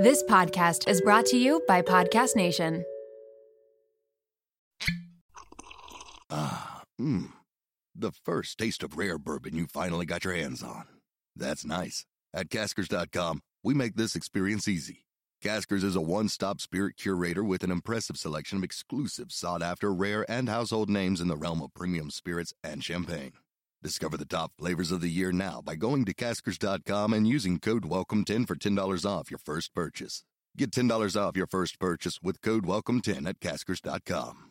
This podcast is brought to you by Podcast Nation. The first taste of rare bourbon you finally got your hands on. That's nice. At Caskers.com, we make this experience easy. Caskers is a one-stop spirit curator with an impressive selection of exclusive, sought-after, rare, and household names in the realm of premium spirits and champagne. Discover the top flavors of the year now by going to Caskers.com and using code WELCOME10 for $10 off your first purchase. Get $10 off your first purchase with code WELCOME10 at Caskers.com.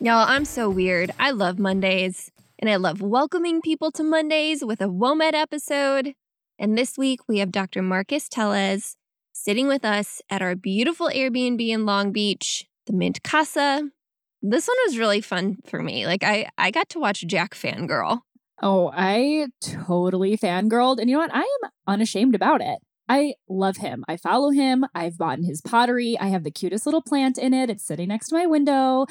Y'all, I'm so weird. I love Mondays, and I love welcoming people to Mondays with a WOMED episode. And this week, we have Dr. Marcus Tellez sitting with us at our beautiful Airbnb in Long Beach, the Mint Casa. This one was really fun for me. Like, I got to watch Jack fangirl. Oh, I totally fangirled. And you know what? I am unashamed about it. I love him. I follow him. I've bought his pottery. I have the cutest little plant in it. It's sitting next to my window.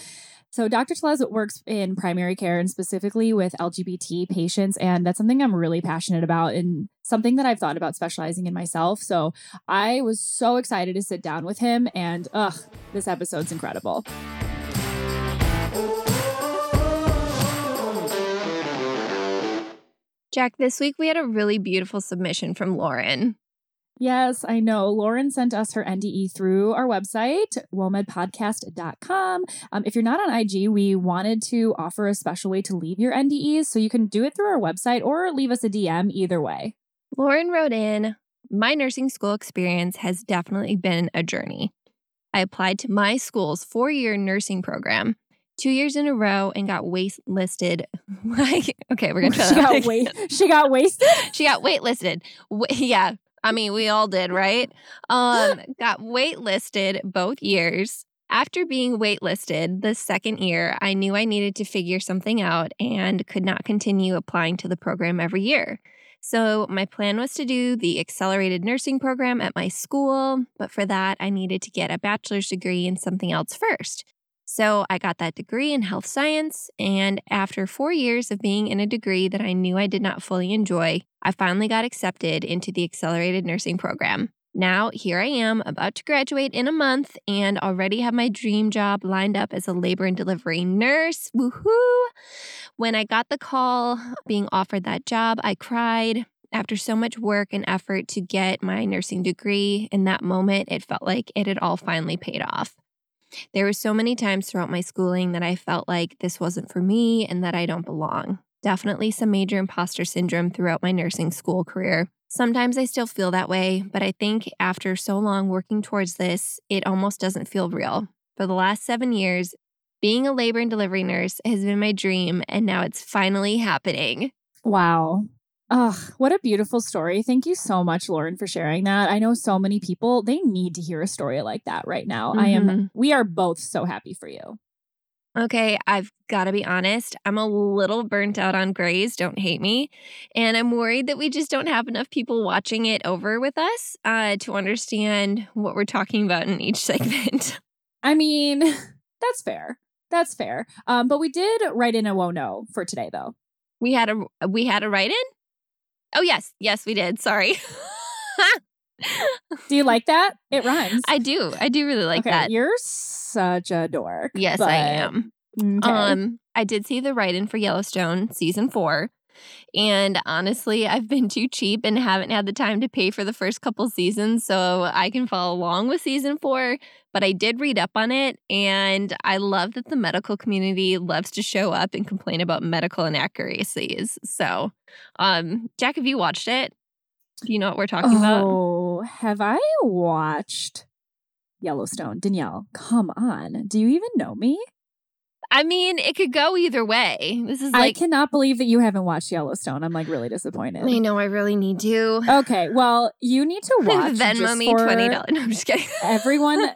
So Dr. Tellez works in primary care and specifically with LGBT patients, and that's something I'm really passionate about and something that I've thought about specializing in myself. So I was so excited to sit down with him, and this episode's incredible. Jack, this week we had a really beautiful submission from Lauren. Yes, I know. Lauren sent us her NDE through our website, womedpodcast.com. If you're not on IG, we wanted to offer a special way to leave your NDEs, so you can do it through our website or leave us a DM either way. Lauren wrote in, "My nursing school experience has definitely been a journey. I applied to my school's 4-year nursing program 2 years in a row and got waitlisted." Okay, we're going to try that. She got wasted? She got waitlisted. Yeah. I mean, we all did, right? Got waitlisted both years. After being waitlisted the second year, I knew I needed to figure something out and could not continue applying to the program every year. So my plan was to do the accelerated nursing program at my school, but for that, I needed to get a bachelor's degree in something else first. So I got that degree in health science, and after 4 years of being in a degree that I knew I did not fully enjoy, I finally got accepted into the accelerated nursing program. Now, here I am, about to graduate in a month, and already have my dream job lined up as a labor and delivery nurse. Woohoo! When I got the call being offered that job, I cried. After so much work and effort to get my nursing degree, in that moment, it felt like it had all finally paid off. There were so many times throughout my schooling that I felt like this wasn't for me and that I don't belong. Definitely some major imposter syndrome throughout my nursing school career. Sometimes I still feel that way, but I think after so long working towards this, it almost doesn't feel real. For the last 7 years, being a labor and delivery nurse has been my dream, and now it's finally happening. Wow. Oh, what a beautiful story. Thank you so much, Lauren, for sharing that. I know so many people, they need to hear a story like that right now. Mm-hmm. We are both so happy for you. Okay, I've got to be honest. I'm a little burnt out on Grey's, don't hate me. And I'm worried that we just don't have enough people watching it over with us to understand what we're talking about in each segment. I mean, that's fair. That's fair. But we did write in a no for today, though. We had a write-in? Oh, yes. Yes, we did. Sorry. Do you like that? It rhymes. I do really like that. You're such a dork. Yes, I am. Okay. I did see the write-in for Yellowstone season 4. And honestly, I've been too cheap and haven't had the time to pay for the first couple seasons, so I can follow along with season 4. But I did read up on it, and I love that the medical community loves to show up and complain about medical inaccuracies. So, Jack, have you watched it? Do you know what we're talking about? Oh, have I watched Yellowstone? Danielle, come on. Do you even know me? I mean, it could go either way. This is I cannot believe that you haven't watched Yellowstone. I'm really disappointed. I know, I really need to. Okay, well, you need to watch. Venmo me $20. No, I'm just kidding. Everyone,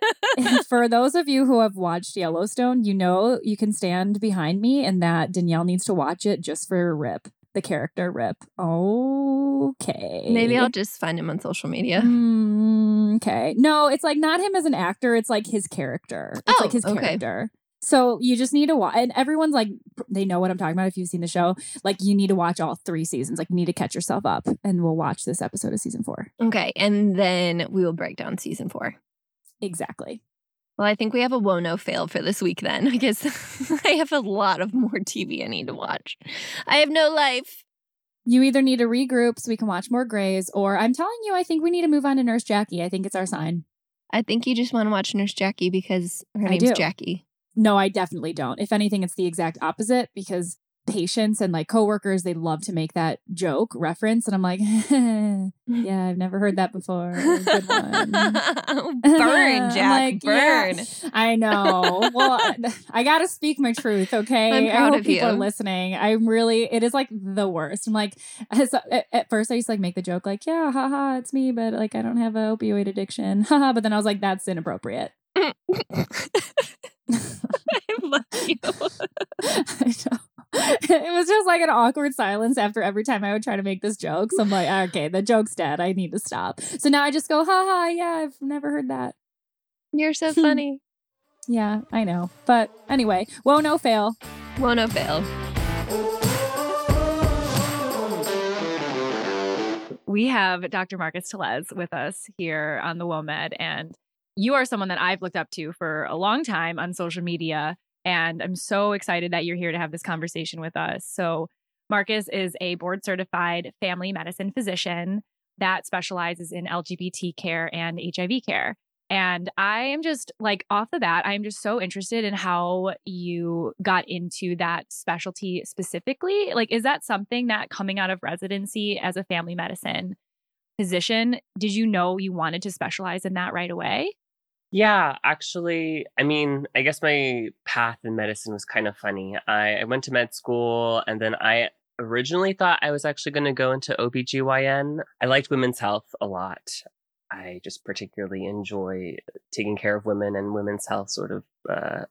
for those of you who have watched Yellowstone, you know you can stand behind me and that Danielle needs to watch it just for Rip, the character Rip. Okay. Maybe I'll just find him on social media. Okay. No, it's not him as an actor. It's his character. It's his character. So you just need to watch, and everyone's like, they know what I'm talking about. If you've seen the show, like you need to watch all 3 seasons. Like you need to catch yourself up, and we'll watch this episode of season 4. Okay. And then we will break down season 4. Exactly. Well, I think we have a WONO fail for this week then. I guess I have a lot of more TV I need to watch. I have no life. You either need to regroup so we can watch more Grey's, or I'm telling you, I think we need to move on to Nurse Jackie. I think it's our sign. I think you just want to watch Nurse Jackie because her name's Jackie. No, I definitely don't. If anything, it's the exact opposite, because patients and like coworkers, they love to make that joke reference. And I'm like, yeah, I've never heard that before. Good one. Burn, Jack, like, burn. Yeah, I know. Well, I got to speak my truth, okay? I'm proud of you. People are listening. It is like the worst. I'm like, so at first I used to like make the joke like, yeah, haha, it's me, but like I don't have an opioid addiction. Haha. But then I was like, that's inappropriate. I love you. I know. It was just like an awkward silence after every time I would try to make this joke. So I'm like, okay, the joke's dead. I need to stop. So now I just go, ha ha, yeah, I've never heard that. You're so funny. Yeah, I know. But anyway, WONO fail. WONO fail. We have Dr. Marcus Tellez with us here on the WOMED, and you are someone that I've looked up to for a long time on social media, and I'm so excited that you're here to have this conversation with us. So Marcus is a board-certified family medicine physician that specializes in LGBT care and HIV care. And I am just like off the bat, I'm just so interested in how you got into that specialty specifically. Like, is that something that coming out of residency as a family medicine physician, did you know you wanted to specialize in that right away? Yeah, actually, I mean, I guess my path in medicine was kind of funny. I went to med school, and then I originally thought I was actually going to go into OBGYN. I liked women's health a lot. I just particularly enjoy taking care of women and women's health sort of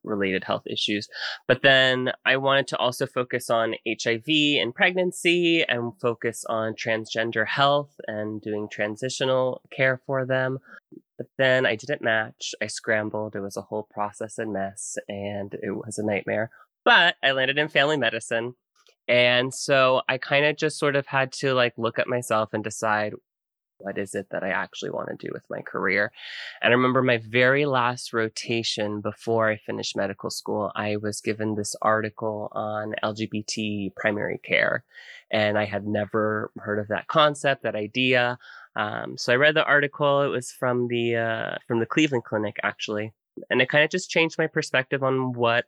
related health issues. But then I wanted to also focus on HIV and pregnancy and focus on transgender health and doing transitional care for them. But then I didn't match. I scrambled. It was a whole process and mess, and it was a nightmare. But I landed in family medicine. And so I kind of just sort of had to like look at myself and decide, what is it that I actually want to do with my career? And I remember my very last rotation before I finished medical school, I was given this article on LGBT primary care. And I had never heard of that concept, that idea. So I read the article. It was from the Cleveland Clinic, actually. And it kind of just changed my perspective on what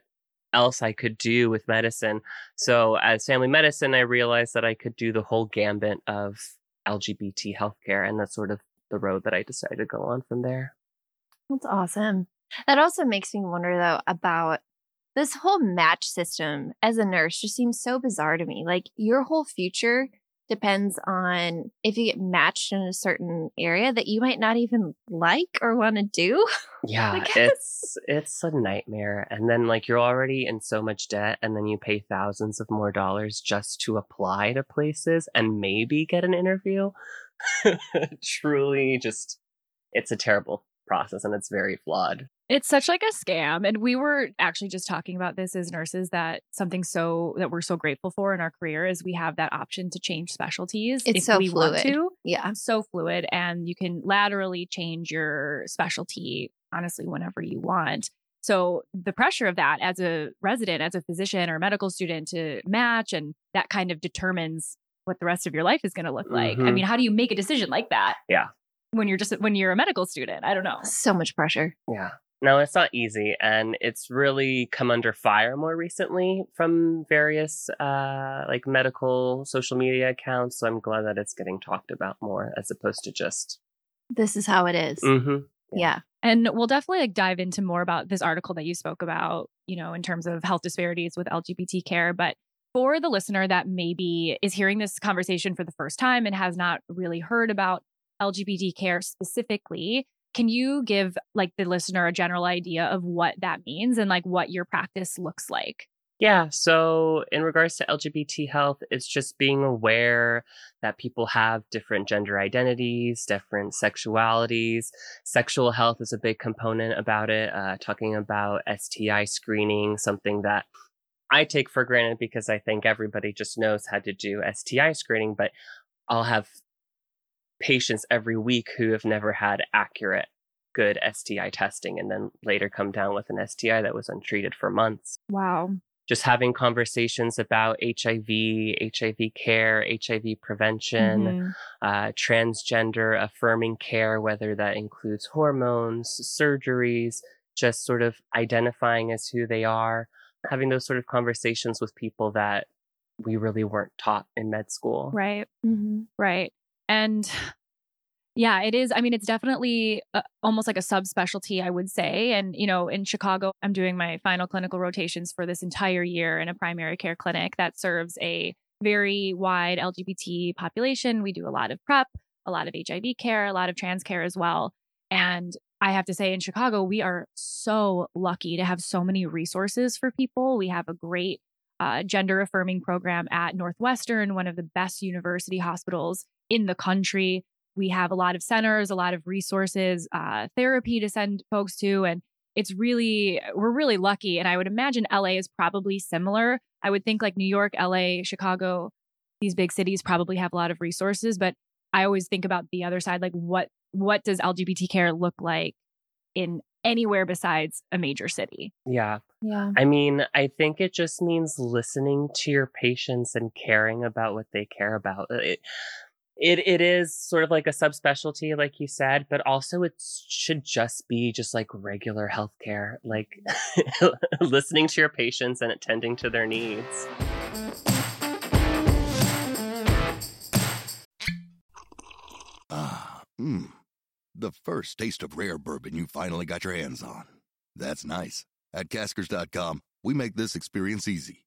else I could do with medicine. So as family medicine, I realized that I could do the whole gambit of LGBT healthcare, and that's sort of the road that I decided to go on from there. That's awesome. That also makes me wonder, though, about this whole match system as a nurse just seems so bizarre to me. Like, your whole future depends on if you get matched in a certain area that you might not even like or want to do. Yeah, it's a nightmare. And then like you're already in so much debt, and then you pay thousands of more dollars just to apply to places and maybe get an interview. Truly just, it's a terrible process, and it's very flawed. It's such like a scam. And we were actually just talking about this as nurses, that that we're so grateful for in our career is we have that option to change specialties. It's so fluid. Yeah. So fluid. And you can laterally change your specialty, honestly, whenever you want. So the pressure of that as a resident, as a physician or medical student to match, and that kind of determines what the rest of your life is going to look like. I mean, how do you make a decision like that? Yeah. When you're a medical student, I don't know. So much pressure. Yeah. No, it's not easy. And it's really come under fire more recently from various like medical social media accounts. So I'm glad that it's getting talked about more as opposed to just, this is how it is. Mm-hmm. Yeah. And we'll definitely like dive into more about this article that you spoke about, you know, in terms of health disparities with LGBT care. But for the listener that maybe is hearing this conversation for the first time and has not really heard about LGBT care specifically, can you give like the listener a general idea of what that means and like what your practice looks like? Yeah. So in regards to LGBT health, it's just being aware that people have different gender identities, different sexualities. Sexual health is a big component about it. Talking about STI screening, something that I take for granted because I think everybody just knows how to do STI screening, but I'll have patients every week who have never had accurate, good STI testing and then later come down with an STI that was untreated for months. Wow. Just having conversations about HIV, HIV care, HIV prevention, transgender affirming care, whether that includes hormones, surgeries, just sort of identifying as who they are, having those sort of conversations with people that we really weren't taught in med school. Right. Mm-hmm. Right. And yeah, it is. I mean, it's definitely almost like a subspecialty, I would say. And, you know, in Chicago, I'm doing my final clinical rotations for this entire year in a primary care clinic that serves a very wide LGBT population. We do a lot of PrEP, a lot of HIV care, a lot of trans care as well. And I have to say in Chicago, we are so lucky to have so many resources for people. We have a great gender affirming program at Northwestern, one of the best university hospitals in the country. We have a lot of centers, a lot of resources, therapy to send folks to. And it's really, we're really lucky. And I would imagine LA is probably similar. I would think like New York, LA, Chicago, these big cities probably have a lot of resources. But I always think about the other side, like what does LGBT care look like in anywhere besides a major city? Yeah. Yeah. I mean, I think it just means listening to your patients and caring about what they care about. It is sort of like a subspecialty, like you said, but also it should just be just like regular healthcare, like listening to your patients and attending to their needs. The first taste of rare bourbon you finally got your hands on. That's nice. At Caskers.com, we make this experience easy.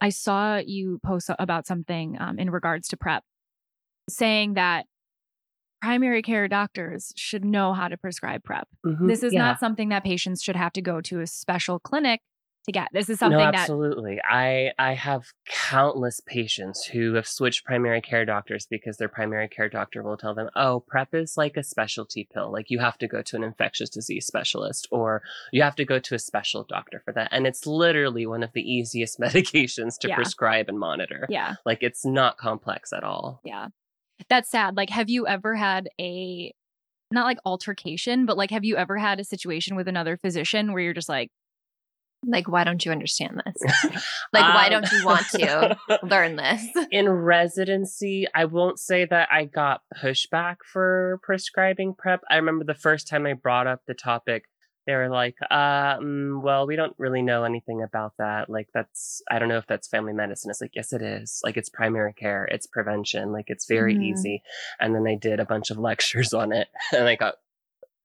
I saw you post about something in regards to PrEP, saying that primary care doctors should know how to prescribe PrEP. Mm-hmm. This is not something that patients should have to go to a special clinic to get. This is something absolutely. I have countless patients who have switched primary care doctors because their primary care doctor will tell them, oh, PrEP is like a specialty pill. Like you have to go to an infectious disease specialist or you have to go to a special doctor for that. And it's literally one of the easiest medications to prescribe and monitor. Yeah. Like it's not complex at all. Yeah. That's sad. Like, have you ever had a, not like altercation, but like, have you ever had a situation with another physician where you're just like, why don't you understand this? Like, why don't you want to learn this? In residency, I won't say that I got pushback for prescribing PrEP. I remember the first time I brought up the topic, they were like, well, we don't really know anything about that. Like, I don't know if that's family medicine. It's like, yes, it is. Like, it's primary care. It's prevention. Like, it's very easy. And then I did a bunch of lectures on it and I got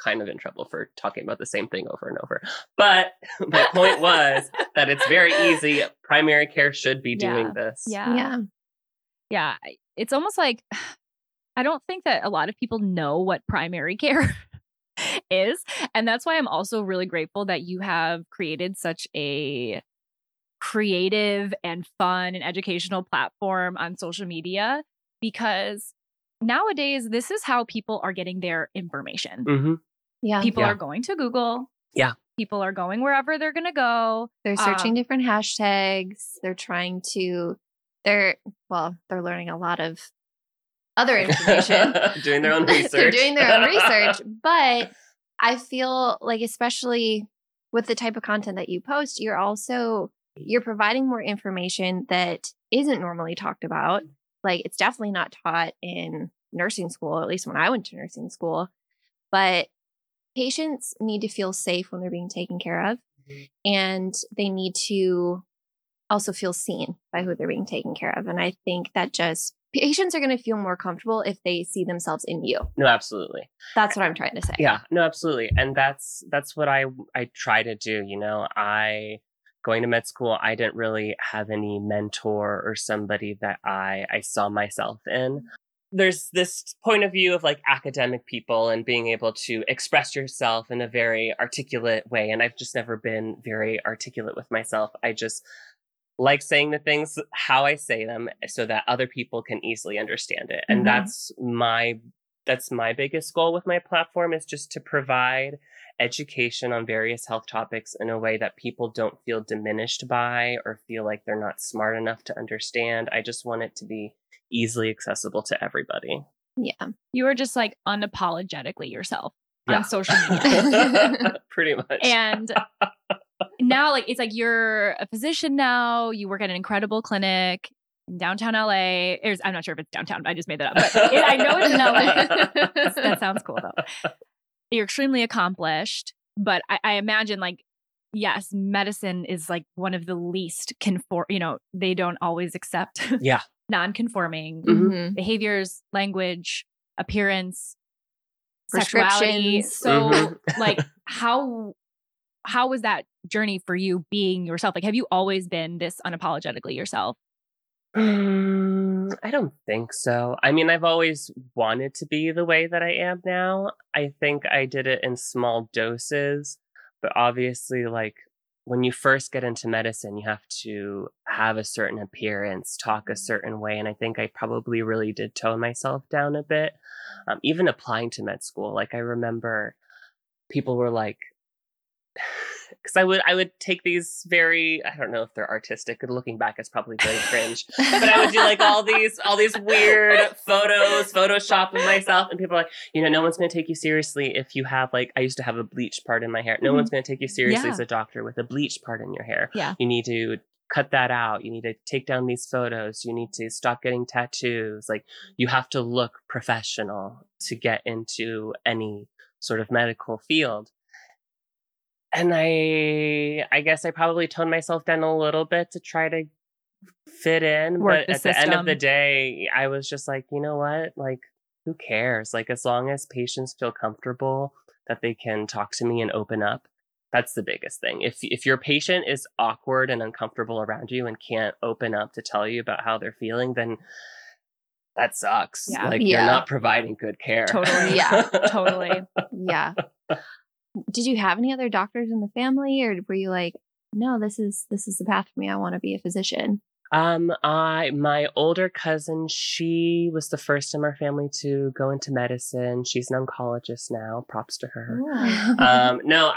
kind of in trouble for talking about the same thing over and over. But my point was that it's very easy. Primary care should be doing this. Yeah. It's almost like, I don't think that a lot of people know what primary care is. And that's why I'm also really grateful that you have created such a creative and fun and educational platform on social media, because nowadays, this is how people are getting their information. Mm-hmm. Yeah. People are going to Google. Yeah. People are going wherever they're going to go. They're searching different hashtags. They're trying to, they're learning a lot of other information. Doing their own research. They're doing their own research. But I feel like, especially with the type of content that you post, you're providing more information that isn't normally talked about. Like, it's definitely not taught in nursing school, at least when I went to nursing school. But patients need to feel safe when they're being taken care of. And they need to also feel seen by who they're being taken care of. And I think that just patients are going to feel more comfortable if they see themselves in you. No, absolutely. That's what I'm trying to say. Yeah, no, absolutely. And that's what I try to do. You know, going to med school, I didn't really have any mentor or somebody that I saw myself in. There's this point of view of like academic people and being able to express yourself in a very articulate way. And I've just never been very articulate with myself. I just like saying the things how I say them so that other people can easily understand it. And that's my biggest goal with my platform is just to provide education on various health topics in a way that people don't feel diminished by or feel like they're not smart enough to understand. I just want it to be easily accessible to everybody. Yeah. You are just like unapologetically yourself on social media. Pretty much. And now like it's like you're a physician now, you work at an incredible clinic in downtown LA. I'm not sure if it's downtown, I just made that up. But I know it's in LA. So that sounds cool though. You're extremely accomplished, but I imagine like yes, medicine is like one of the least they don't always accept. Yeah. Non-conforming behaviors, language, appearance, sexuality. So like how was that journey for you being yourself? Like, have you always been this unapologetically yourself? I don't think so. I mean, I've always wanted to be the way that I am now. I think I did it in small doses, but obviously like when you first get into medicine, you have to have a certain appearance, talk a certain way. And I think I probably really did tone myself down a bit. Even applying to med school, like I remember people were like, because I would take these very, I don't know if they're artistic, and looking back, it's probably very cringe, but I would do like all these weird photos, Photoshop of myself. And people are like, no one's going to take you seriously if you have like, I used to have a bleached part in my hair. No one's going to take you seriously as a doctor with a bleached part in your hair. Yeah. You need to cut that out. You need to take down these photos. You need to stop getting tattoos. Like you have to look professional to get into any sort of medical field. And I guess I probably toned myself down a little bit to try to fit in. But at the end of the day, I was just like, you know what? Like, who cares? Like, as long as patients feel comfortable that they can talk to me and open up, that's the biggest thing. If your patient is awkward and uncomfortable around you and can't open up to tell you about how they're feeling, then that sucks. Yeah. Like, you're not providing good care. Totally. Yeah. Totally. Yeah. Did you have any other doctors in the family, or were you like, no, this is the path for me. I want to be a physician. My older cousin, she was the first in our family to go into medicine. She's an oncologist now. Props to her. Yeah. No,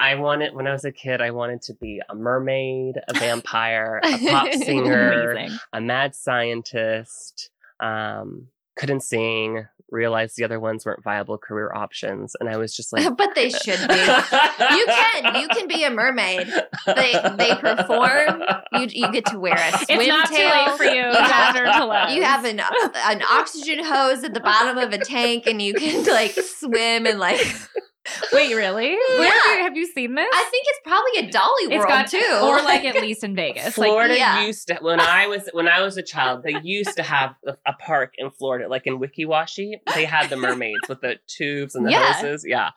when I was a kid, I wanted to be a mermaid, a vampire, a pop singer, a mad scientist. Couldn't sing. Realized the other ones weren't viable career options, and I was just like, "But they should be. You can be a mermaid. They perform. You get to wear a swim tail. It's not too late for you. You have an oxygen hose at the bottom of a tank, and you can like swim and like." Wait, really? Yeah. Have you seen this? I think it's probably a Dolly World too, or like at least in Vegas. Florida used to. When I was a child, they used to have a park in Florida, like in Wikiwashi. They had the mermaids with the tubes and the hoses. Yeah.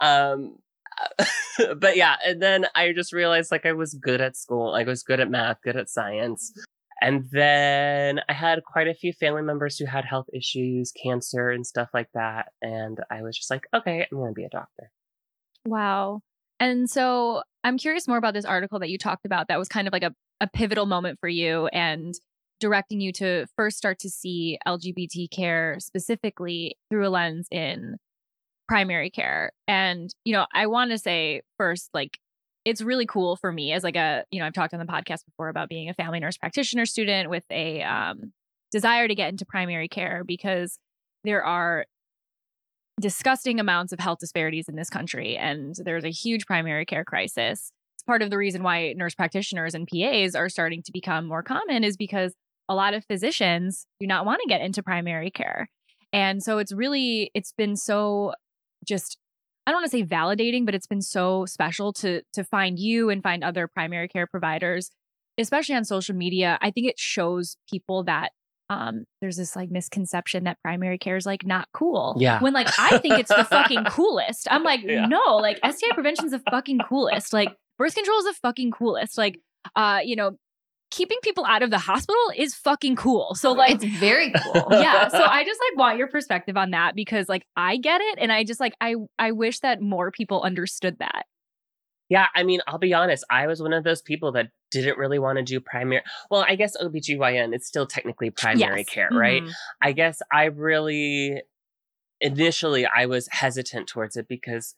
But yeah, and then I just realized like I was good at school. Like I was good at math, good at science. And then I had quite a few family members who had health issues, cancer and stuff like that. And I was just like, okay, I'm going to be a doctor. Wow. And so I'm curious more about this article that you talked about that was kind of like a pivotal moment for you and directing you to first start to see LGBT care specifically through a lens in primary care. And, I want to say first, like, it's really cool for me as like I've talked on the podcast before about being a family nurse practitioner student with a desire to get into primary care because there are disgusting amounts of health disparities in this country. And there's a huge primary care crisis. It's part of the reason why nurse practitioners and PAs are starting to become more common is because a lot of physicians do not want to get into primary care. And so it's been so just, I don't want to say validating, but it's been so special to find you and find other primary care providers especially on social media, I think it shows people that there's this like misconception that primary care is like not cool. Yeah. When like, I think it's the fucking coolest. I'm like, no, like STI prevention is the fucking coolest. Like birth control is the fucking coolest. Like, you know, keeping people out of the hospital is fucking cool. So like, it's very cool. Yeah. So I just like want your perspective on that because like, I get it. And I just like, I wish that more people understood that. Yeah, I mean, I'll be honest. I was one of those people that didn't really want to do primary. Well, I guess OBGYN, it's still technically primary care, right? I guess I really, initially, I was hesitant towards it because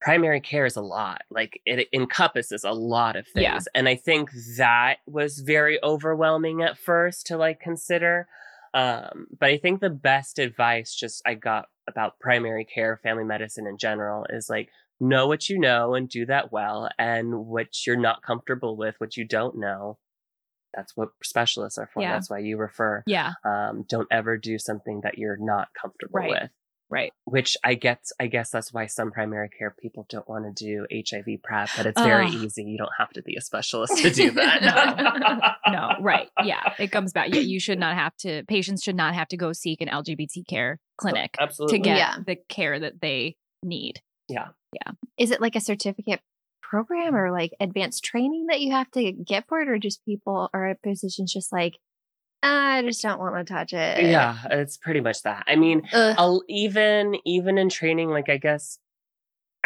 primary care is a lot. Like, it encompasses a lot of things. Yeah. And I think that was very overwhelming at first to like consider. But I think the best advice just I got about primary care, family medicine in general is like, know what you know and do that well, and what you're not comfortable with, what you don't know, that's what specialists are for. Yeah. That's why you refer. Yeah. Don't ever do something that you're not comfortable with. Right. Which I guess that's why some primary care people don't want to do HIV PrEP, but it's very easy. You don't have to be a specialist to do that. No, right. Yeah. It comes back. You should not have to, patients should not have to go seek an LGBT care clinic to get the care that they need. Yeah. Yeah. Is it like a certificate program or like advanced training that you have to get for it, or just people or physicians just like, I just don't want to touch it? Yeah, it's pretty much that. I mean, even in training, like, I guess,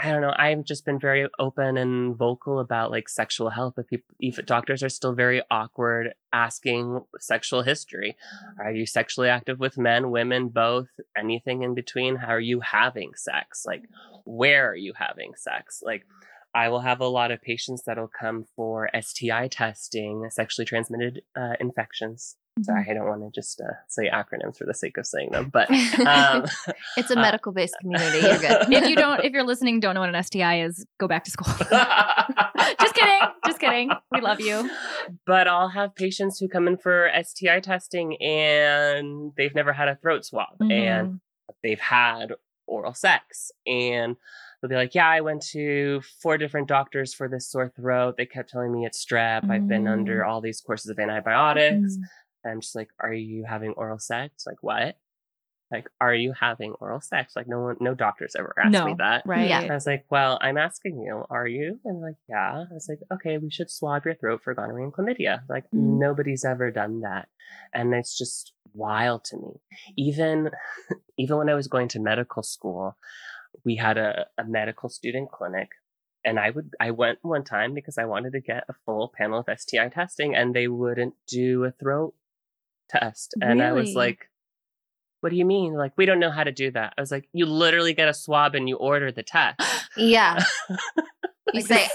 I don't know, I've just been very open and vocal about like sexual health, but if doctors are still very awkward asking sexual history. Are you sexually active with men, women, both, anything in between? How are you having sex? Like, where are you having sex? Like, I will have a lot of patients that'll come for STI testing, sexually transmitted infections. Sorry, I don't want to just say acronyms for the sake of saying them, but it's a medical-based community. You're good. If you're listening, don't know what an STI is, go back to school. Just kidding. We love you. But I'll have patients who come in for STI testing and they've never had a throat swab and they've had oral sex, and they'll be like, yeah, I went to 4 different doctors for this sore throat. They kept telling me it's strep. I've been under all these courses of antibiotics. I'm just like, are you having oral sex? Like, what? Like, are you having oral sex? Like, no doctors ever asked me that. Right. Yeah. I was like, well, I'm asking you, are you? And like, yeah. I was like, okay, we should swab your throat for gonorrhea and chlamydia. Like, nobody's ever done that. And it's just wild to me. Even when I was going to medical school, we had a medical student clinic. And I went one time because I wanted to get a full panel of STI testing, and they wouldn't do a throat test. And really? I was like, what do you mean? Like, we don't know how to do that. I was like, you literally get a swab and you order the test. Yeah. You say,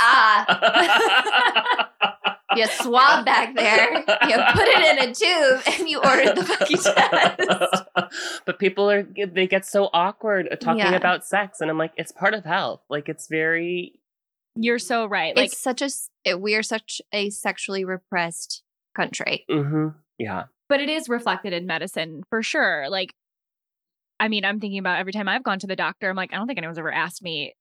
you swab back there, you put it in a tube, and you ordered the fucking test. But they get so awkward talking about sex. And I'm like, it's part of health. Like, it's very... You're so right. Like, it's we are such a sexually repressed country. Mm-hmm. Yeah. But it is reflected in medicine for sure. Like, I mean, I'm thinking about every time I've gone to the doctor, I'm like, I don't think anyone's ever asked me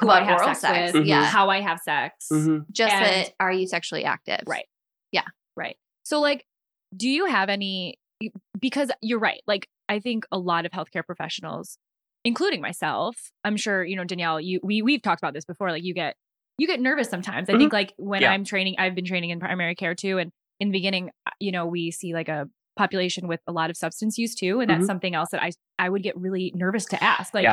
who I have sex with, how I have sex. Mm-hmm. Just are you sexually active? Right. Yeah. Right. So like, do you have any, because you're right. Like, I think a lot of healthcare professionals, including myself, I'm sure, you know, Danielle, we've talked about this before. Like, you get nervous sometimes. I think like when I'm training, I've been training in primary care too. And in the beginning, you know, we see like a population with a lot of substance use too. And that's something else that I would get really nervous to ask. Like,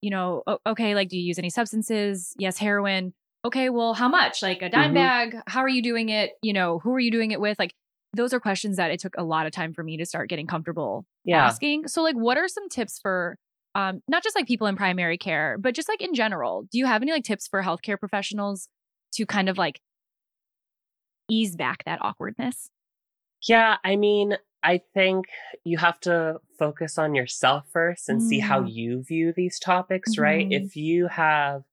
you know, okay, like, do you use any substances? Yes, heroin. Okay, well, how much? Like a dime bag? How are you doing it? You know, who are you doing it with? Like, those are questions that it took a lot of time for me to start getting comfortable asking. So like, what are some tips for not just like people in primary care, but just like in general, do you have any like tips for healthcare professionals to kind of like ease back that awkwardness? Yeah. I mean, I think you have to focus on yourself first and see how you view these topics, right? If you have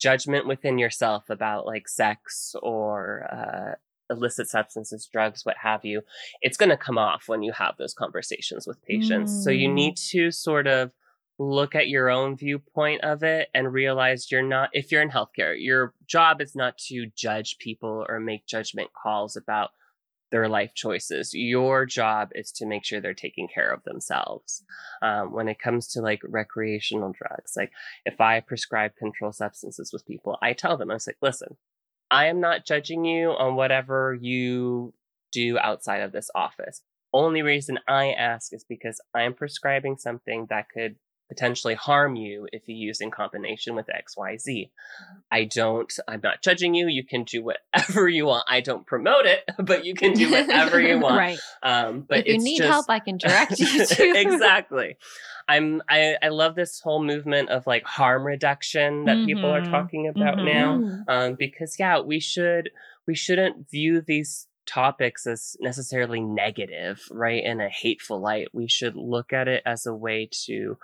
judgment within yourself about like sex or, illicit substances, drugs, what have you, it's going to come off when you have those conversations with patients. So you need to sort of look at your own viewpoint of it and realize you're not, if you're in healthcare, your job is not to judge people or make judgment calls about their life choices. Your job is to make sure they're taking care of themselves. When it comes to like recreational drugs, like if I prescribe controlled substances with people, I tell them, I was like, listen, I am not judging you on whatever you do outside of this office. Only reason I ask is because I'm prescribing something that could potentially harm you if you use in combination with XYZ. I'm not judging you. You can do whatever you want. I don't promote it, but you can do whatever you want. Right. But if you need help, I can direct you to. Exactly. I love this whole movement of like harm reduction that people are talking about now. Because we shouldn't view these topics as necessarily negative, right? In a hateful light. We should look at it as a way to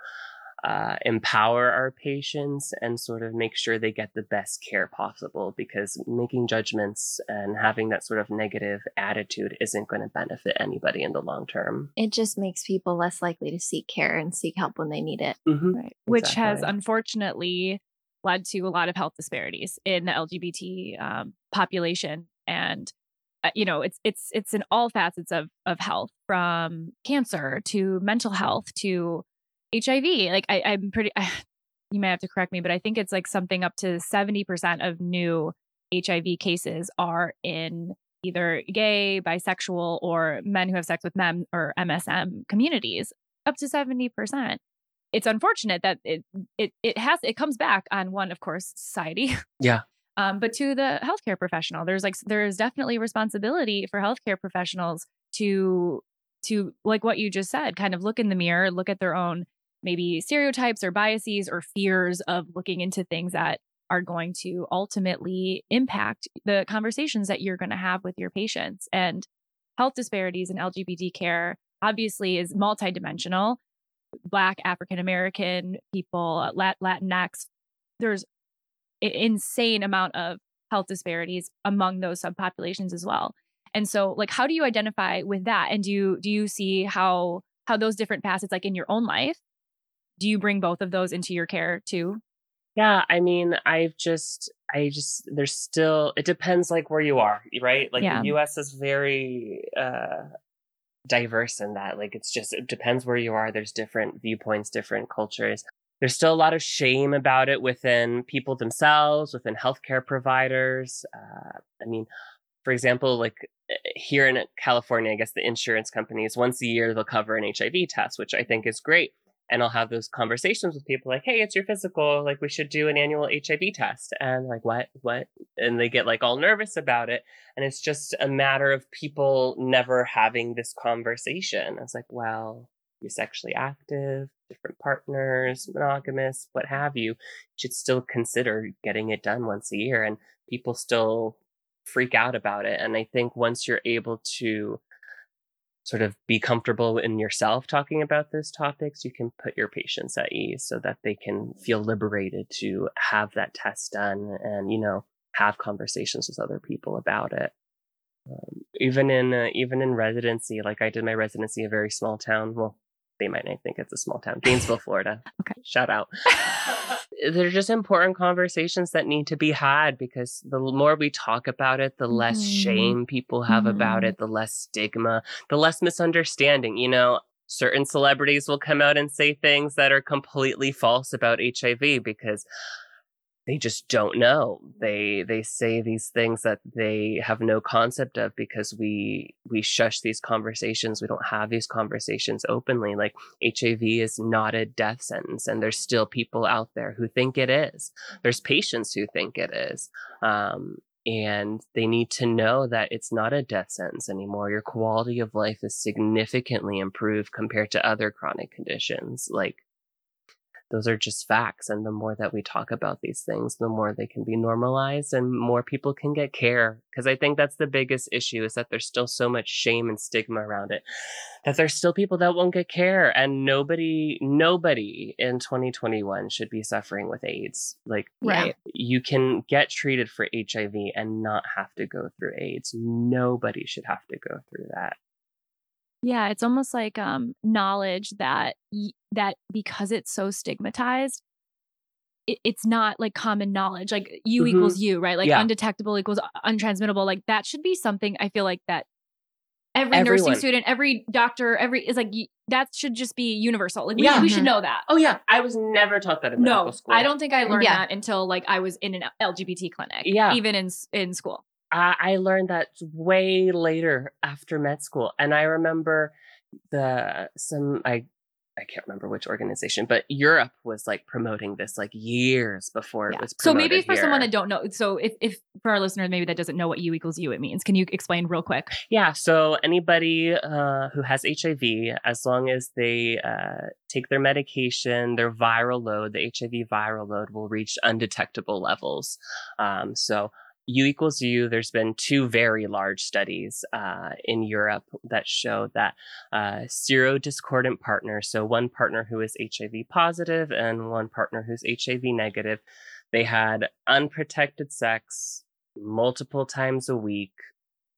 empower our patients and sort of make sure they get the best care possible, because making judgments and having that sort of negative attitude isn't going to benefit anybody in the long term. It just makes people less likely to seek care and seek help when they need it. Mm-hmm. Right. Which exactly. has unfortunately led to a lot of health disparities in the LGBT population. And you know, it's in all facets of health, from cancer to mental health to HIV. Like you may have to correct me, but I think it's like something up to 70% of new HIV cases are in either gay, bisexual, or men who have sex with men, or MSM communities, up to 70%. It's unfortunate that it comes back on one, of course, society. Yeah. But to the healthcare professional, there's definitely responsibility for healthcare professionals to like what you just said, kind of look in the mirror, look at their own maybe stereotypes or biases or fears of looking into things that are going to ultimately impact the conversations that you're going to have with your patients. And health disparities in LGBT care obviously is multidimensional. Black, African-American people, Latinx, there's insane amount of health disparities among those subpopulations as well. And so like, how do you identify with that? And do you see how those different facets, like in your own life, do you bring both of those into your care too? Yeah. I mean, it depends like where you are, right? Like The US is very, diverse in that, like, it depends where you are. There's different viewpoints, different cultures. There's still a lot of shame about it within people themselves, within healthcare providers. I mean, for example, like here in California, I guess the insurance companies, once a year, they'll cover an HIV test, which I think is great. And I'll have those conversations with people like, hey, it's your physical, like we should do an annual HIV test. And like, what? And they get like all nervous about it. And it's just a matter of people never having this conversation. I was like, well, you're sexually active, different partners, monogamous, what have you, should still consider getting it done once a year. And people still freak out about it. And I think once you're able to sort of be comfortable in yourself talking about those topics, you can put your patients at ease so that they can feel liberated to have that test done and, you know, have conversations with other people about it. Even in residency, like I did my residency in a very small town. Well, they might not think it's a small town, Gainesville, Florida. Okay. Shout out. They're just important conversations that need to be had, because the more we talk about it, the less shame people have about it, the less stigma, the less misunderstanding. You know, certain celebrities will come out and say things that are completely false about HIV because they just don't know. They say these things that they have no concept of because we shush these conversations. We don't have these conversations openly. Like HIV is not a death sentence, and there's still people out there who think it is. There's patients who think it is. And they need to know that it's not a death sentence anymore. Your quality of life is significantly improved compared to other chronic conditions. Like, those are just facts. And the more that we talk about these things, the more they can be normalized and more people can get care. Because I think that's the biggest issue, is that there's still so much shame and stigma around it, that there's still people that won't get care. And nobody in 2021 should be suffering with AIDS. Like, right. You can get treated for HIV and not have to go through AIDS. Nobody should have to go through that. Yeah, it's almost like knowledge that because it's so stigmatized, it's not like common knowledge, like U mm-hmm. equals U, right? Like undetectable equals untransmittable. Like that should be something I feel like that everyone, nursing student, every doctor, is like, that should just be universal. Like we should know that. Oh yeah. I was never taught that in medical school. I don't think I learned that until like I was in an LGBT clinic, even in school. I learned that way later after med school. And I remember I can't remember which organization, but Europe was like promoting this like years before it was promoted. So maybe for someone that don't know, so if for our listeners, maybe that doesn't know what U equals U it means, can you explain real quick? Yeah. So anybody who has HIV, as long as they take their medication, their viral load, the HIV viral load will reach undetectable levels. So U equals U, there's been two very large studies in Europe that show that serodiscordant partners, so one partner who is HIV positive and one partner who's HIV negative, they had unprotected sex multiple times a week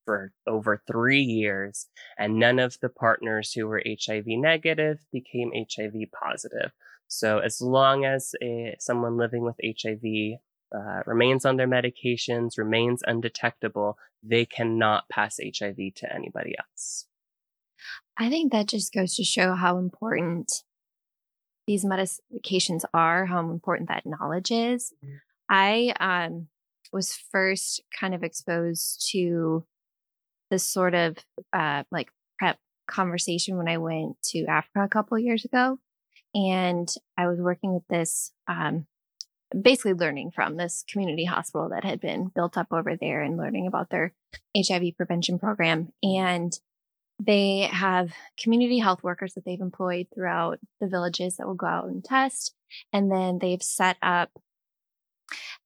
for over 3 years, and none of the partners who were HIV negative became HIV positive. So as long as someone living with HIV remains on their medications, remains undetectable, they cannot pass HIV to anybody else. I think that just goes to show how important these medications are, how important that knowledge is. Mm-hmm. I was first kind of exposed to this sort of like PrEP conversation when I went to Africa a couple of years ago. And I was working with this basically learning from this community hospital that had been built up over there and learning about their HIV prevention program. And they have community health workers that they've employed throughout the villages that will go out and test. And then they've set up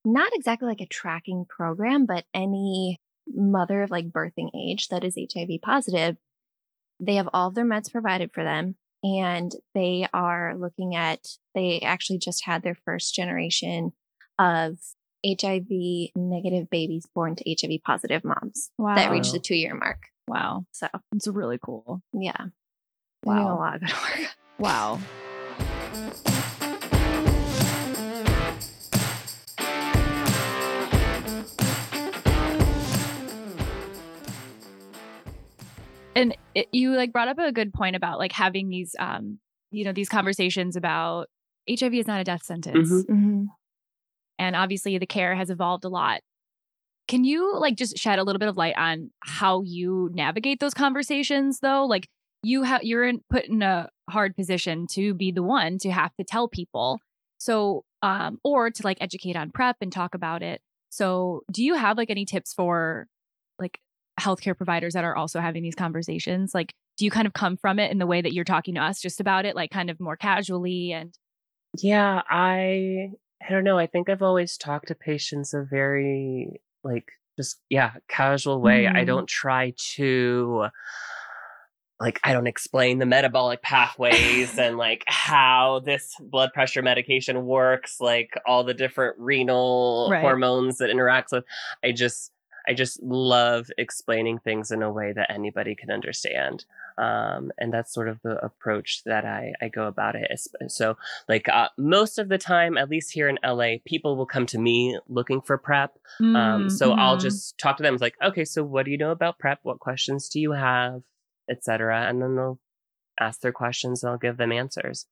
not exactly like a tracking program, but any mother of like birthing age that is HIV positive, they have all of their meds provided for them. And they are looking at, they actually just had their first generation of HIV negative babies born to HIV positive moms that reached the 2-year mark. Wow. So it's really cool. Yeah. Wow. Doing a lot of good work. Wow. And you like brought up a good point about like having these, these conversations about HIV is not a death sentence. Mm-hmm. Mm-hmm. And obviously the care has evolved a lot. Can you like just shed a little bit of light on how you navigate those conversations though? Like you're put in a hard position to be the one to have to tell people. So, or to like educate on PrEP and talk about it. So do you have like any tips for like healthcare providers that are also having these conversations? Like, do you kind of come from it in the way that you're talking to us just about it, like kind of more casually? And yeah, I don't know. I think I've always talked to patients a very like just, casual way. Mm. I don't try to like, I don't explain the metabolic pathways and like how this blood pressure medication works, like all the different renal hormones that interacts with. I just love explaining things in a way that anybody can understand. And that's sort of the approach that I go about it. So like most of the time, at least here in LA, people will come to me looking for PrEP. So I'll just talk to them. It's like, okay, so what do you know about PrEP? What questions do you have, etc. And then they'll ask their questions and I'll give them answers.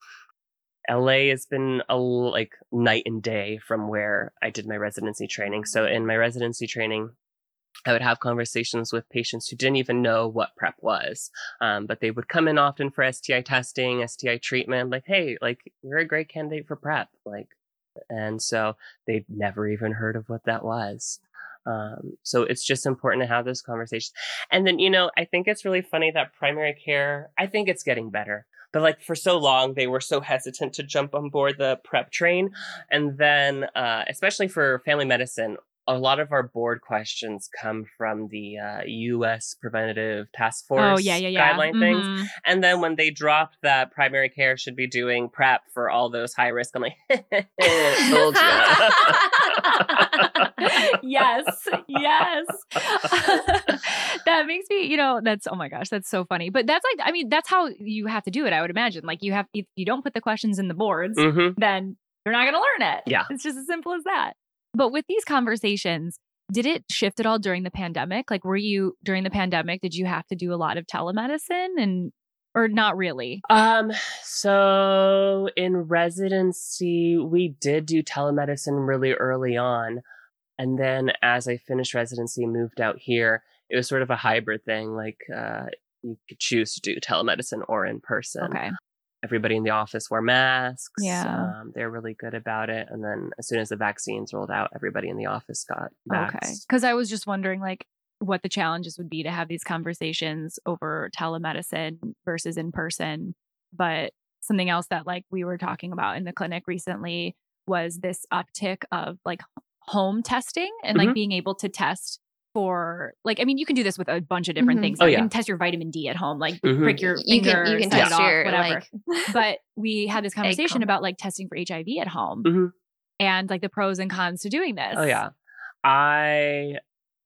LA has been like night and day from where I did my residency training. So in my residency training, I would have conversations with patients who didn't even know what PrEP was, but they would come in often for STI testing, STI treatment, like, hey, like, you're a great candidate for PrEP. Like, and so they'd never even heard of what that was. So it's just important to have those conversations. And then, I think it's really funny that primary care, I think it's getting better. But like for so long, they were so hesitant to jump on board the PrEP train. And then, especially for family medicine, a lot of our board questions come from the U.S. Preventative Task Force guideline things. And then when they dropped that primary care should be doing PrEP for all those high risk, I'm like, told you. Yes. That That makes me, you know, that's, oh my gosh, that's so funny. But that's like, I mean, that's how you have to do it, I would imagine. Like you have, if you don't put the questions in the boards, then you're not going to learn it. Yeah. It's just as simple as that. But with these conversations, did it shift at all during the pandemic? Like, were you, during the pandemic, did you have to do a lot of telemedicine and, or not really? So in residency, we did do telemedicine really early on. And then as I finished residency, moved out here, it was sort of a hybrid thing. Like you could choose to do telemedicine or in person. Okay. Everybody in the office wore masks. Yeah. They're really good about it. And then as soon as the vaccines rolled out, everybody in the office got vaxxed. Okay. Because I was just wondering like what the challenges would be to have these conversations over telemedicine versus in person. But something else that like we were talking about in the clinic recently was this uptick of like home testing and like being able to test for like, I mean, you can do this with a bunch of different things. Like, you can test your vitamin D at home, like break your finger, you can test it off, your, whatever. Like, but we had this conversation about like testing for HIV at home and like the pros and cons to doing this. Oh yeah.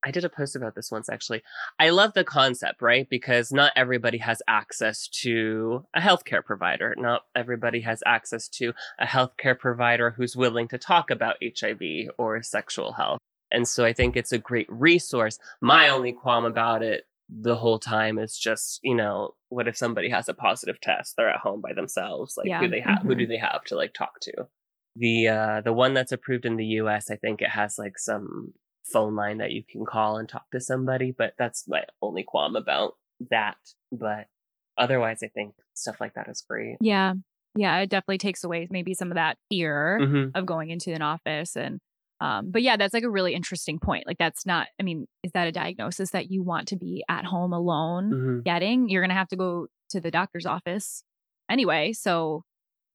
I did a post about this once, actually. I love the concept, right? Because not everybody has access to a healthcare provider. Not everybody has access to a healthcare provider who's willing to talk about HIV or sexual health. And so I think it's a great resource. My only qualm about it the whole time is just, you know, what if somebody has a positive test? They're at home by themselves. Like, who do they have to like talk to? The one that's approved in the US, I think it has like some phone line that you can call and talk to somebody, but that's my only qualm about that. But otherwise, I think stuff like that is great. Yeah. Yeah. It definitely takes away maybe some of that fear of going into an office. And, but yeah, that's like a really interesting point. Like that's not, I mean, is that a diagnosis that you want to be at home alone getting? You're going to have to go to the doctor's office anyway. So,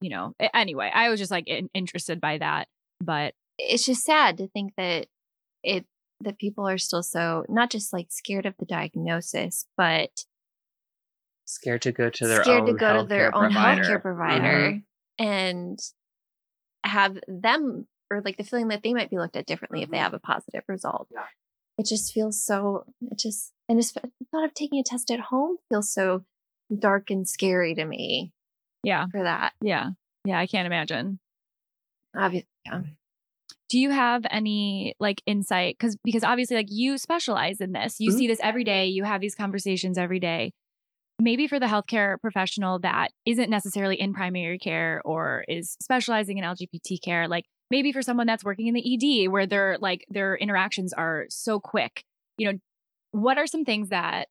you know, anyway, I was just like interested by that, but it's just sad to think that that people are still so not just like scared of the diagnosis, but scared to go to their own healthcare provider and have them or like the feeling that they might be looked at differently if they have a positive result. Yeah. It just feels so. Just the thought of taking a test at home feels so dark and scary to me. Yeah, for that. Yeah, yeah, I can't imagine. Obviously, yeah. Do you have any like insight? Because obviously like you specialize in this, you see this every day, you have these conversations every day, maybe for the healthcare professional that isn't necessarily in primary care or is specializing in LGBT care, like maybe for someone that's working in the ED where they're like, their interactions are so quick, you know, what are some things that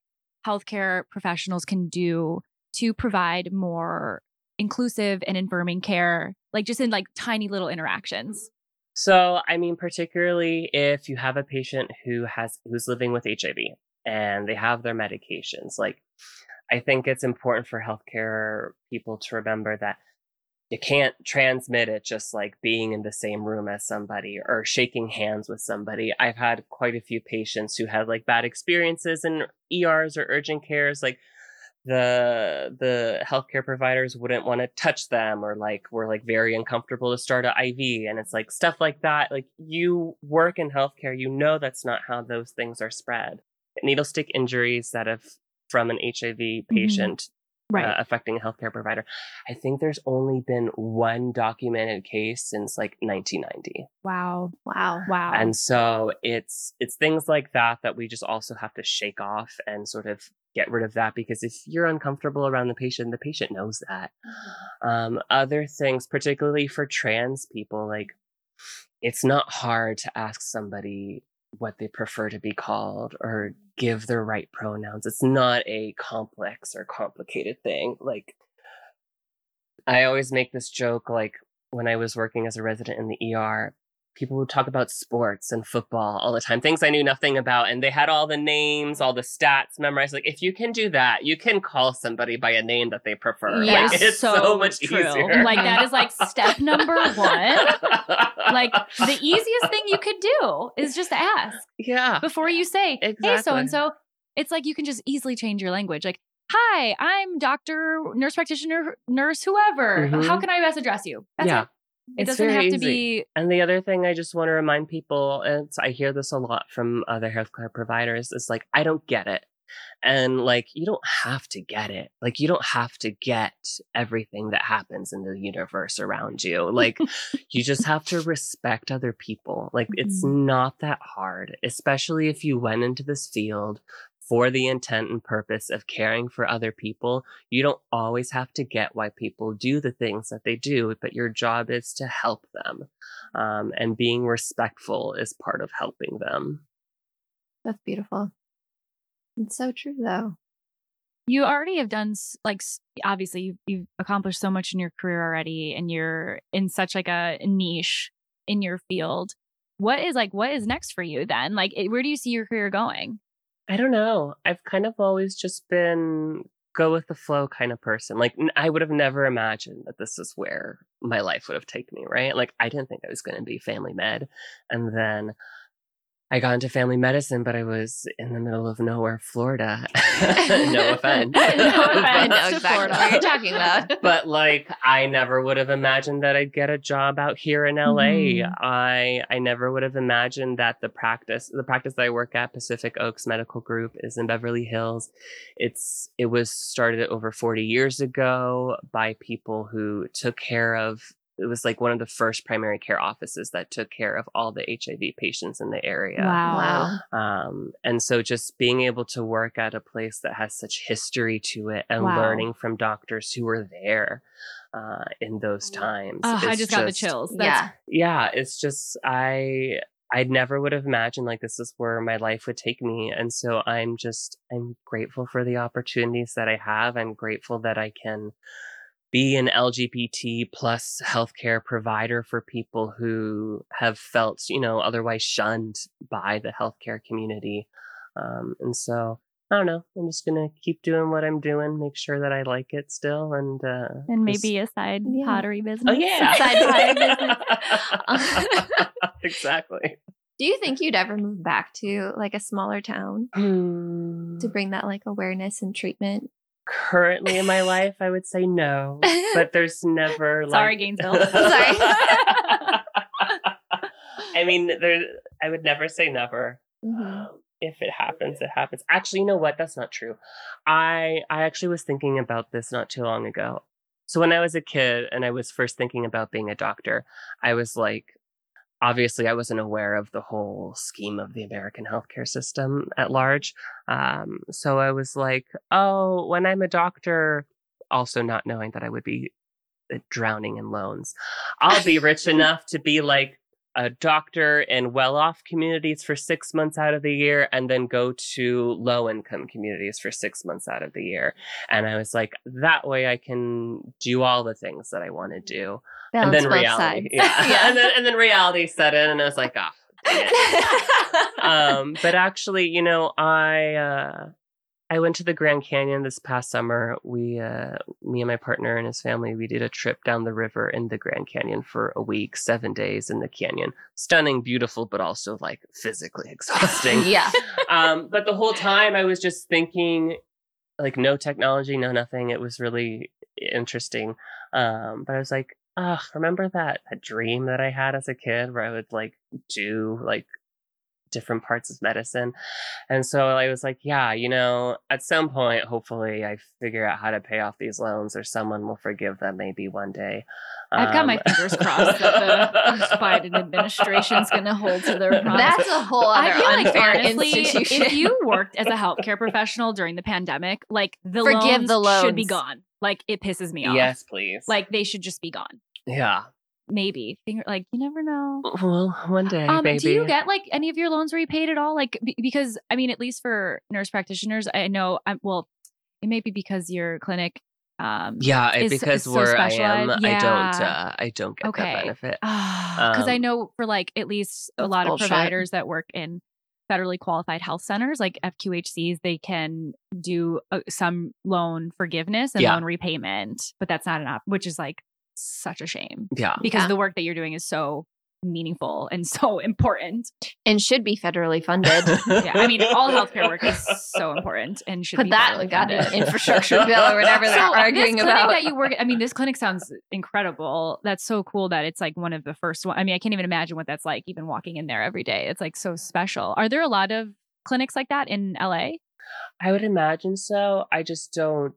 healthcare professionals can do to provide more inclusive and informing care, like just in like tiny little interactions? So, I mean, particularly if you have a patient who's living with HIV and they have their medications, like, I think it's important for healthcare people to remember that you can't transmit it just like being in the same room as somebody or shaking hands with somebody. I've had quite a few patients who had like bad experiences in ERs or urgent cares, like the healthcare providers wouldn't want to touch them or like were like very uncomfortable to start an IV. And it's like stuff like that. Like you work in healthcare, you know, that's not how those things are spread. Needle stick injuries that have from an HIV patient affecting a healthcare provider. I think there's only been one documented case since like 1990. Wow. And so it's things like that that we just also have to shake off and sort of get rid of that, because if you're uncomfortable around the patient knows that. Other things, particularly for trans people, like it's not hard to ask somebody what they prefer to be called or give their right pronouns. It's not a complex or complicated thing. Like I always make this joke, like when I was working as a resident in the ER, people would talk about sports and football all the time, things I knew nothing about. And they had all the names, all the stats memorized. Like, if you can do that, you can call somebody by a name that they prefer. Yeah, like, it's so much easier. Like, that is like step number one. Like, the easiest thing you could do is just ask. Yeah. Before you say, hey, so-and-so, it's like you can just easily change your language. Like, hi, I'm doctor, nurse practitioner, nurse, whoever. How can I best address you? That's it. It doesn't have to be. And the other thing I just want to remind people, and I hear this a lot from other healthcare providers, is like, I don't get it. And like, you don't have to get it. Like, you don't have to get everything that happens in the universe around you. Like, you just have to respect other people. Like, it's not that hard, especially if you went into this field for the intent and purpose of caring for other people. You don't always have to get why people do the things that they do, but your job is to help them. And being respectful is part of helping them. That's beautiful. It's so true, though. You already have done, like, obviously you've accomplished so much in your career already, and you're in such like a niche in your field. What is next for you then? Like, where do you see your career going? I don't know. I've kind of always just been go with the flow kind of person. Like, I would have never imagined that this is where my life would have taken me, right? Like, I didn't think I was going to be family med. And then I got into family medicine, but I was in the middle of nowhere, Florida. No offense. I know exactly what you're talking about. But like, I never would have imagined that I'd get a job out here in LA. I never would have imagined that the practice that I work at, Pacific Oaks Medical Group, is in Beverly Hills. It was started over 40 years ago by people who took care of. It was like one of the first primary care offices that took care of all the HIV patients in the area. Wow. And so just being able to work at a place that has such history to it and learning from doctors who were there in those times. Oh, I just got the chills. Yeah. It's just, I never would have imagined like this is where my life would take me. And so I'm grateful for the opportunities that I have. I'm grateful that I can be an LGBT plus healthcare provider for people who have felt, otherwise shunned by the healthcare community. And so, I don't know, I'm just going to keep doing what I'm doing, make sure that I like it still. And maybe a side pottery business. Oh, yeah. Side business. Exactly. Do you think you'd ever move back to like a smaller town to bring that like awareness and treatment? Currently in my life, I would say no, but there's never like... Sorry, Gainesville. Sorry. I mean, I would never say never. If it happens, it happens. Actually, you know what? That's not true. I actually was thinking about this not too long ago. So when I was a kid and I was first thinking about being a doctor, I was like, obviously, I wasn't aware of the whole scheme of the American healthcare system at large. So I was like, oh, when I'm a doctor, also not knowing that I would be drowning in loans, I'll be rich enough to be like a doctor in well-off communities for 6 months out of the year and then go to low-income communities for 6 months out of the year. And I was like, that way I can do all the things that I want to do. Balance, and then reality, and then reality set in, and I was like, ah. Oh, but actually, I went to the Grand Canyon this past summer. Me and my partner and his family, we did a trip down the river in the Grand Canyon for a week, 7 days in the canyon. Stunning, beautiful, but also like physically exhausting. But the whole time I was just thinking, like, no technology, no nothing. It was really interesting. But I was like, remember that dream that I had as a kid where I would like do like different parts of medicine. And so I was like, at some point, hopefully I figure out how to pay off these loans or someone will forgive them maybe one day. I've got my fingers crossed that the Biden administration's going to hold to their promise. That's a whole other unfair institution. If you worked as a healthcare professional during the pandemic, like the loans should be gone. Like, it pisses me off. Yes, please. Like, they should just be gone. Yeah. Maybe. Like, you never know. Well, one day, baby. Do you get, like, any of your loans repaid at all? Like, because, I mean, at least for nurse practitioners, I know, it may be because your clinic because where I am, I don't get that benefit. Because I know for, like, at least a lot of providers that work in federally qualified health centers, like FQHCs, they can do some loan forgiveness and loan repayment, but that's not enough, which is like such a shame. Yeah, because the work that you're doing is so meaningful and so important and should be federally funded. I mean, all healthcare work is so important and should be that we got an infrastructure bill or whatever they're arguing about. That you work. I mean, this clinic sounds incredible. That's so cool that it's like one of the first one. I mean, I can't even imagine what that's like. Even walking in there every day, it's like so special. Are there a lot of clinics like that in LA? I would imagine so. I just don't.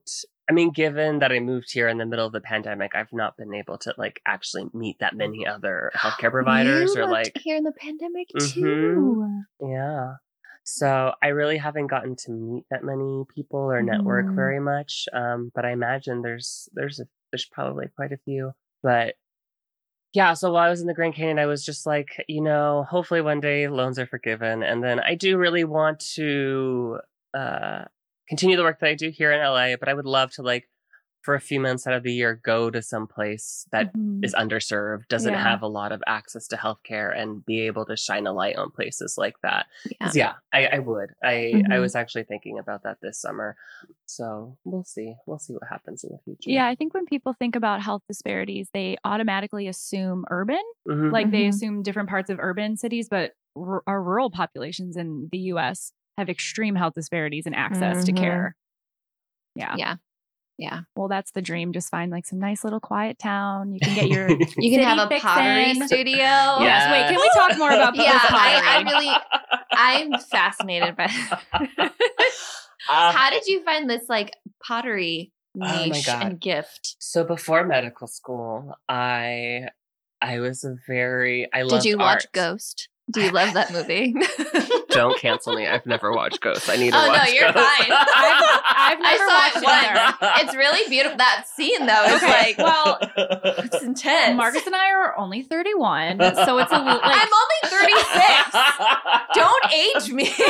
I mean, given that I moved here in the middle of the pandemic, I've not been able to like actually meet that many other healthcare providers. You or like here in the pandemic too. Mm-hmm. Yeah. So I really haven't gotten to meet that many people or network very much. But I imagine there's probably quite a few. But yeah, so while I was in the Grand Canyon, I was just like, you know, hopefully one day loans are forgiven. And then I do really want to continue the work that I do here in LA, but I would love to like for a few months out of the year, go to some place that is underserved, doesn't have a lot of access to healthcare and be able to shine a light on places like that. Yeah, I would. I was actually thinking about that this summer. So we'll see. We'll see what happens in the future. Yeah. I think when people think about health disparities, they automatically assume urban, like they assume different parts of urban cities, but our rural populations in the US have extreme health disparities and access to care. Yeah. Yeah. Yeah. Well, that's the dream. Just find like some nice little quiet town. You can get your, you can have a pottery studio. Yes. Wait, can we talk more about pottery? I'm fascinated by that. How did you find this like pottery niche and gift? So before medical school, I was a very, I loved art. Did you watch Ghost? Do you love that movie? Don't cancel me. I've never watched Ghost. I need to watch Ghost. Oh, no, you're fine. I've never watched it either. It's really beautiful. That scene, though, is like, well, it's intense. Marcus and I are only 31, so it's a little. Like, I'm only 36. Don't age me.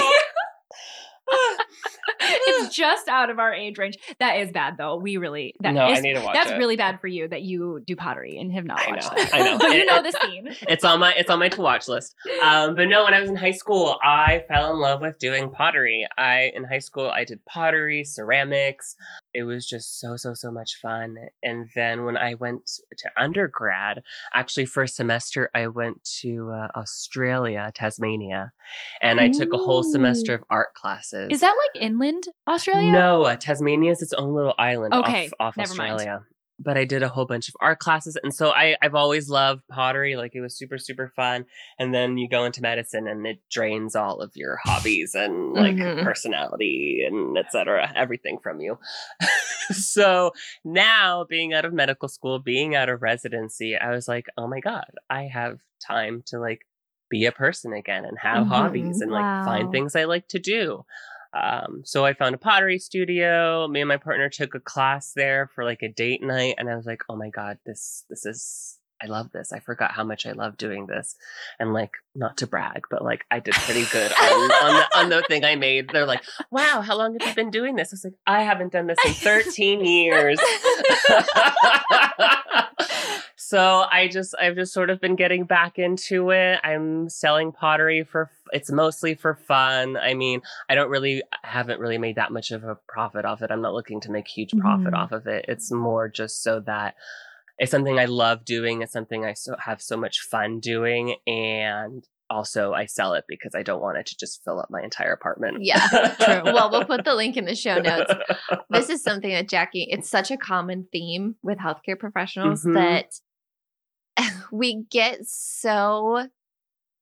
It's just out of our age range. That is bad, though. I need to watch that's it. That's really bad for you that you do pottery and have not watched it. I know. You know the scene. It's on my to watch list. But no, when I was in high school, I fell in love with doing pottery. In high school I did pottery, ceramics. It was just so much fun. And then when I went to undergrad, actually first semester, I went to Australia, Tasmania, and I took a whole semester of art classes. Is that like inland Australia? No, Tasmania is its own little island off Australia. Mind. But I did a whole bunch of art classes. And so I've always loved pottery. Like it was super, super fun. And then you go into medicine and it drains all of your hobbies and like personality and et cetera, everything from you. So now being out of medical school, being out of residency, I was like, oh my God, I have time to like be a person again and have hobbies and like find things I like to do. So I found a pottery studio. Me and my partner took a class there for like a date night. And I was like, oh my God, this is, I love this. I forgot how much I love doing this. And like, not to brag, but like I did pretty good on the thing I made. They're like, wow, how long have you been doing this? I was like, I haven't done this in 13 years. So I've just sort of been getting back into it. I'm selling pottery it's mostly for fun. I mean, I haven't really made that much of a profit off it. I'm not looking to make huge profit off of it. It's more just so that it's something I love doing. It's something I have so much fun doing. And also I sell it because I don't want it to just fill up my entire apartment. Yeah, true. Well, we'll put the link in the show notes. This is something that Jackie, it's such a common theme with healthcare professionals that we get so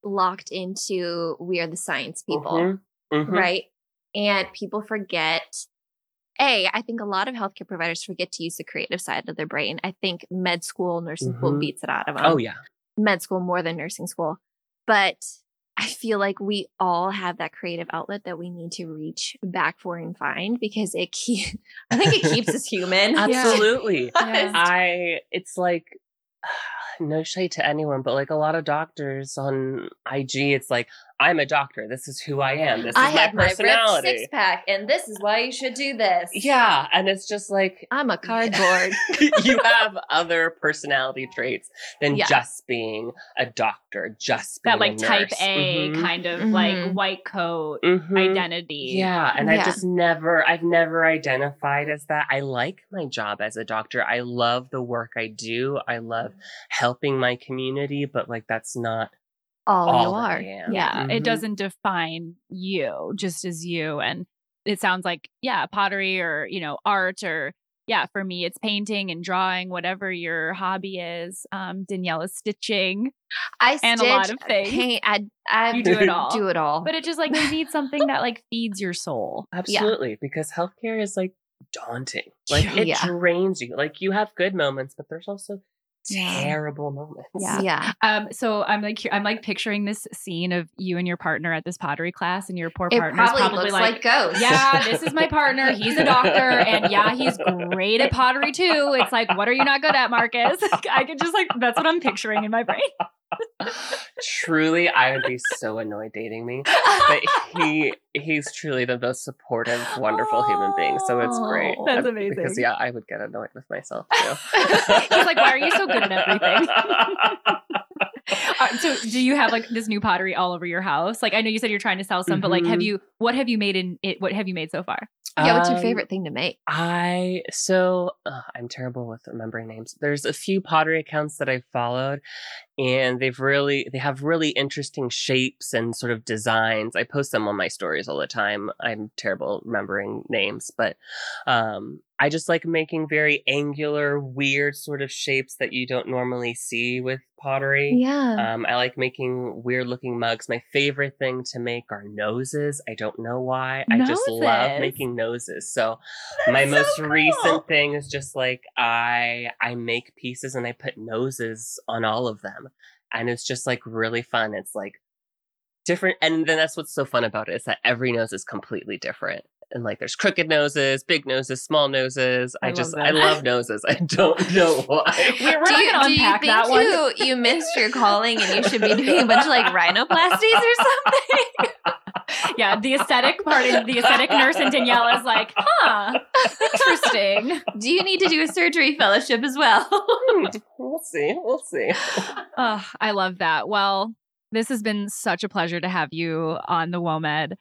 locked into we are the science people, right? And people forget, I think a lot of healthcare providers forget to use the creative side of their brain. I think med school, nursing school beats it out of them. Oh, yeah. Med school more than nursing school. But I feel like we all have that creative outlet that we need to reach back for and find because I think it keeps us human. Absolutely. Yeah. It's like, no shade to anyone, but like a lot of doctors on IG, it's like, I'm a doctor. This is who I am. This is my personality. I have my six-pack, and this is why you should do this. Yeah, and it's just like I'm a cardboard. You have other personality traits than just being a doctor, just being that like a nurse. Type A kind of like white coat identity. Yeah, and I've never identified as that. I like my job as a doctor. I love the work I do. I love helping my community, but like that's not all you are. Yeah. It doesn't define you just as you. And it sounds like, pottery or, art or for me, it's painting and drawing, whatever your hobby is. Danielle is stitching. I stitch, and a lot of things. Paint, I do it all. Do it all. But it just like you need something that like feeds your soul. Absolutely, yeah. Because healthcare is like daunting. Like it drains you. Like you have good moments, but there's also terrible moments. Yeah. So I'm like picturing this scene of you and your partner at this pottery class, and your poor partner probably looks like ghosts. Yeah, this is my partner. He's a doctor, and yeah, he's great at pottery too. It's like, what are you not good at, Marcus? I could just like that's what I'm picturing in my brain. Truly, I would be so annoyed dating me, but he's truly the most supportive, wonderful human being. So it's great. That's amazing. Because yeah, I would get annoyed with myself too. He's like, why are you so good at everything? So do you have like this new pottery all over your house? Like I know you said you're trying to sell some, but like what have you made so far? Yeah, what's your favorite thing to make? I'm terrible with remembering names. There's a few pottery accounts that I've followed, and they have really interesting shapes and sort of designs. I post them on my stories all the time. I'm terrible remembering names, but I just like making very angular, weird sort of shapes that you don't normally see with pottery. Yeah. I like making weird looking mugs. My favorite thing to make are noses. I don't know why. Noses. I just love making noses. So that's my most recent thing is just like I make pieces and I put noses on all of them. And it's just like really fun. It's like different. And then that's what's so fun about it is that every nose is completely different. And like there's crooked noses, big noses, small noses. I love noses. I don't know why. We're not going to unpack that one. You missed your calling and you should be doing a bunch of like rhinoplasties or something. Yeah, the aesthetic part is the aesthetic nurse in Danielle is like, interesting. Do you need to do a surgery fellowship as well? We'll see. Oh, I love that. Well, this has been such a pleasure to have you on the WOMED.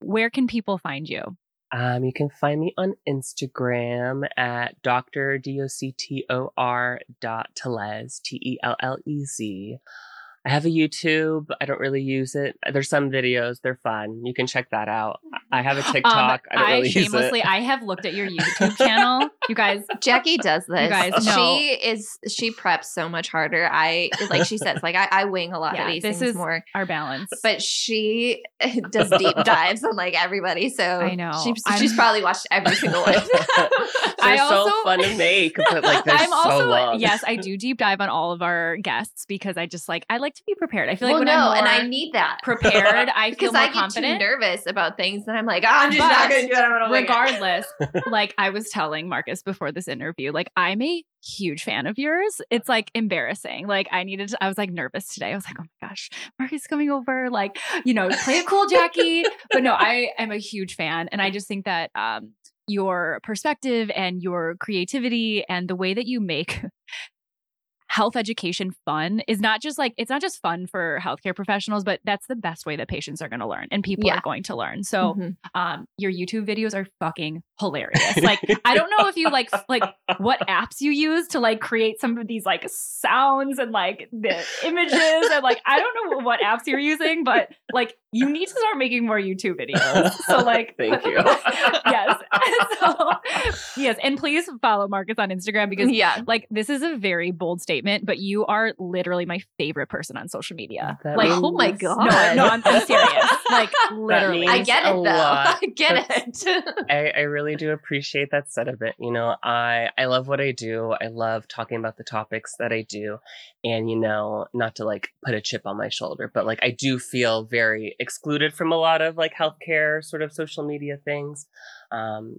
Where can people find you? You can find me on Instagram at Dr. Doctor Tellez, Tellez. I have a YouTube. I don't really use it. There's some videos. They're fun. You can check that out. I have a TikTok. I don't really use it. I have looked at your YouTube channel. You guys. Jackie does this. You guys know. She preps so much harder. She says, I wing a lot of these things more. Our balance. But she does deep dives on like everybody. So I know. She's probably watched every single one. They're so fun to make. But like they're so long. Yes, I do deep dive on all of our guests because I like to be prepared. I feel like I need that prepared. I feel more confident. Because I get too nervous about things, and I'm like, I'm just not going to do that. I'm going to regardless. Like I was telling Marcus before this interview, like I'm a huge fan of yours. It's like embarrassing. Like I was like nervous today. I was like, oh my gosh, Marcus coming over. Like play it cool, Jackie. But no, I am a huge fan, and I just think that your perspective and your creativity and the way that you make health education fun is not just like, it's not just fun for healthcare professionals, but that's the best way that patients are going to learn and people are going to learn. So your YouTube videos are fucking hilarious. Like, I don't know if you like what apps you use to like create some of these like sounds and like the images and like, I don't know what apps you're using, but like you need to start making more YouTube videos. So like, thank you. Yes. Yes. And please follow Marcus on Instagram because like this is a very bold statement. But you are literally my favorite person on social media. That like, oh my God. No, I'm serious. Like, literally. I get it, though. I get it. I really do appreciate that sentiment. You know, I love what I do. I love talking about the topics that I do. And, not to like put a chip on my shoulder, but like I do feel very excluded from a lot of like healthcare sort of social media things.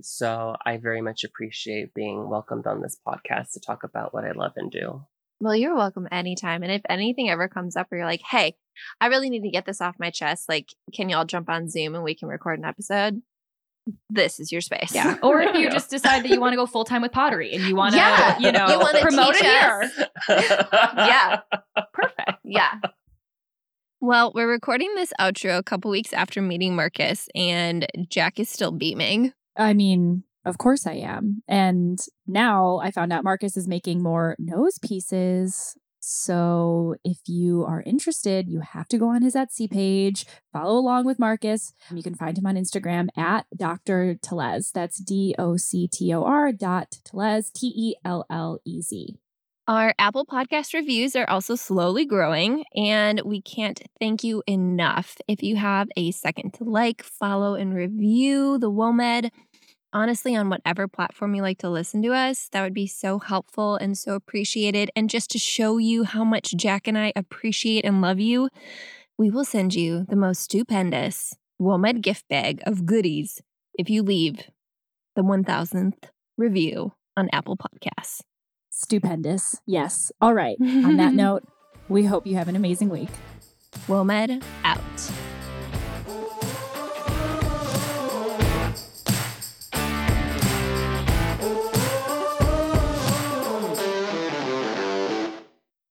So I very much appreciate being welcomed on this podcast to talk about what I love and do. Well, you're welcome anytime. And if anything ever comes up where you're like, hey, I really need to get this off my chest. Like, can y'all jump on Zoom and we can record an episode? This is your space. Yeah. Or if you just decide that you want to go full time with pottery and you want to, you want to promote it here. Yeah. Perfect. Yeah. Well, we're recording this outro a couple weeks after meeting Marcus and Jack is still beaming. I mean, of course I am. And now I found out Marcus is making more nose pieces. So if you are interested, you have to go on his Etsy page, follow along with Marcus. You can find him on Instagram at Dr. Tellez. That's Doctor Tellez, Tellez. Our Apple Podcast reviews are also slowly growing, and we can't thank you enough. If you have a second to like, follow, and review the WOMED, honestly, on whatever platform you like to listen to us, that would be so helpful and so appreciated. And just to show you how much Jack and I appreciate and love you, we will send you the most stupendous WOMED gift bag of goodies if you leave the 1,000th review on Apple Podcasts. Stupendous. Yes. All right. On that note, we hope you have an amazing week. WOMED out.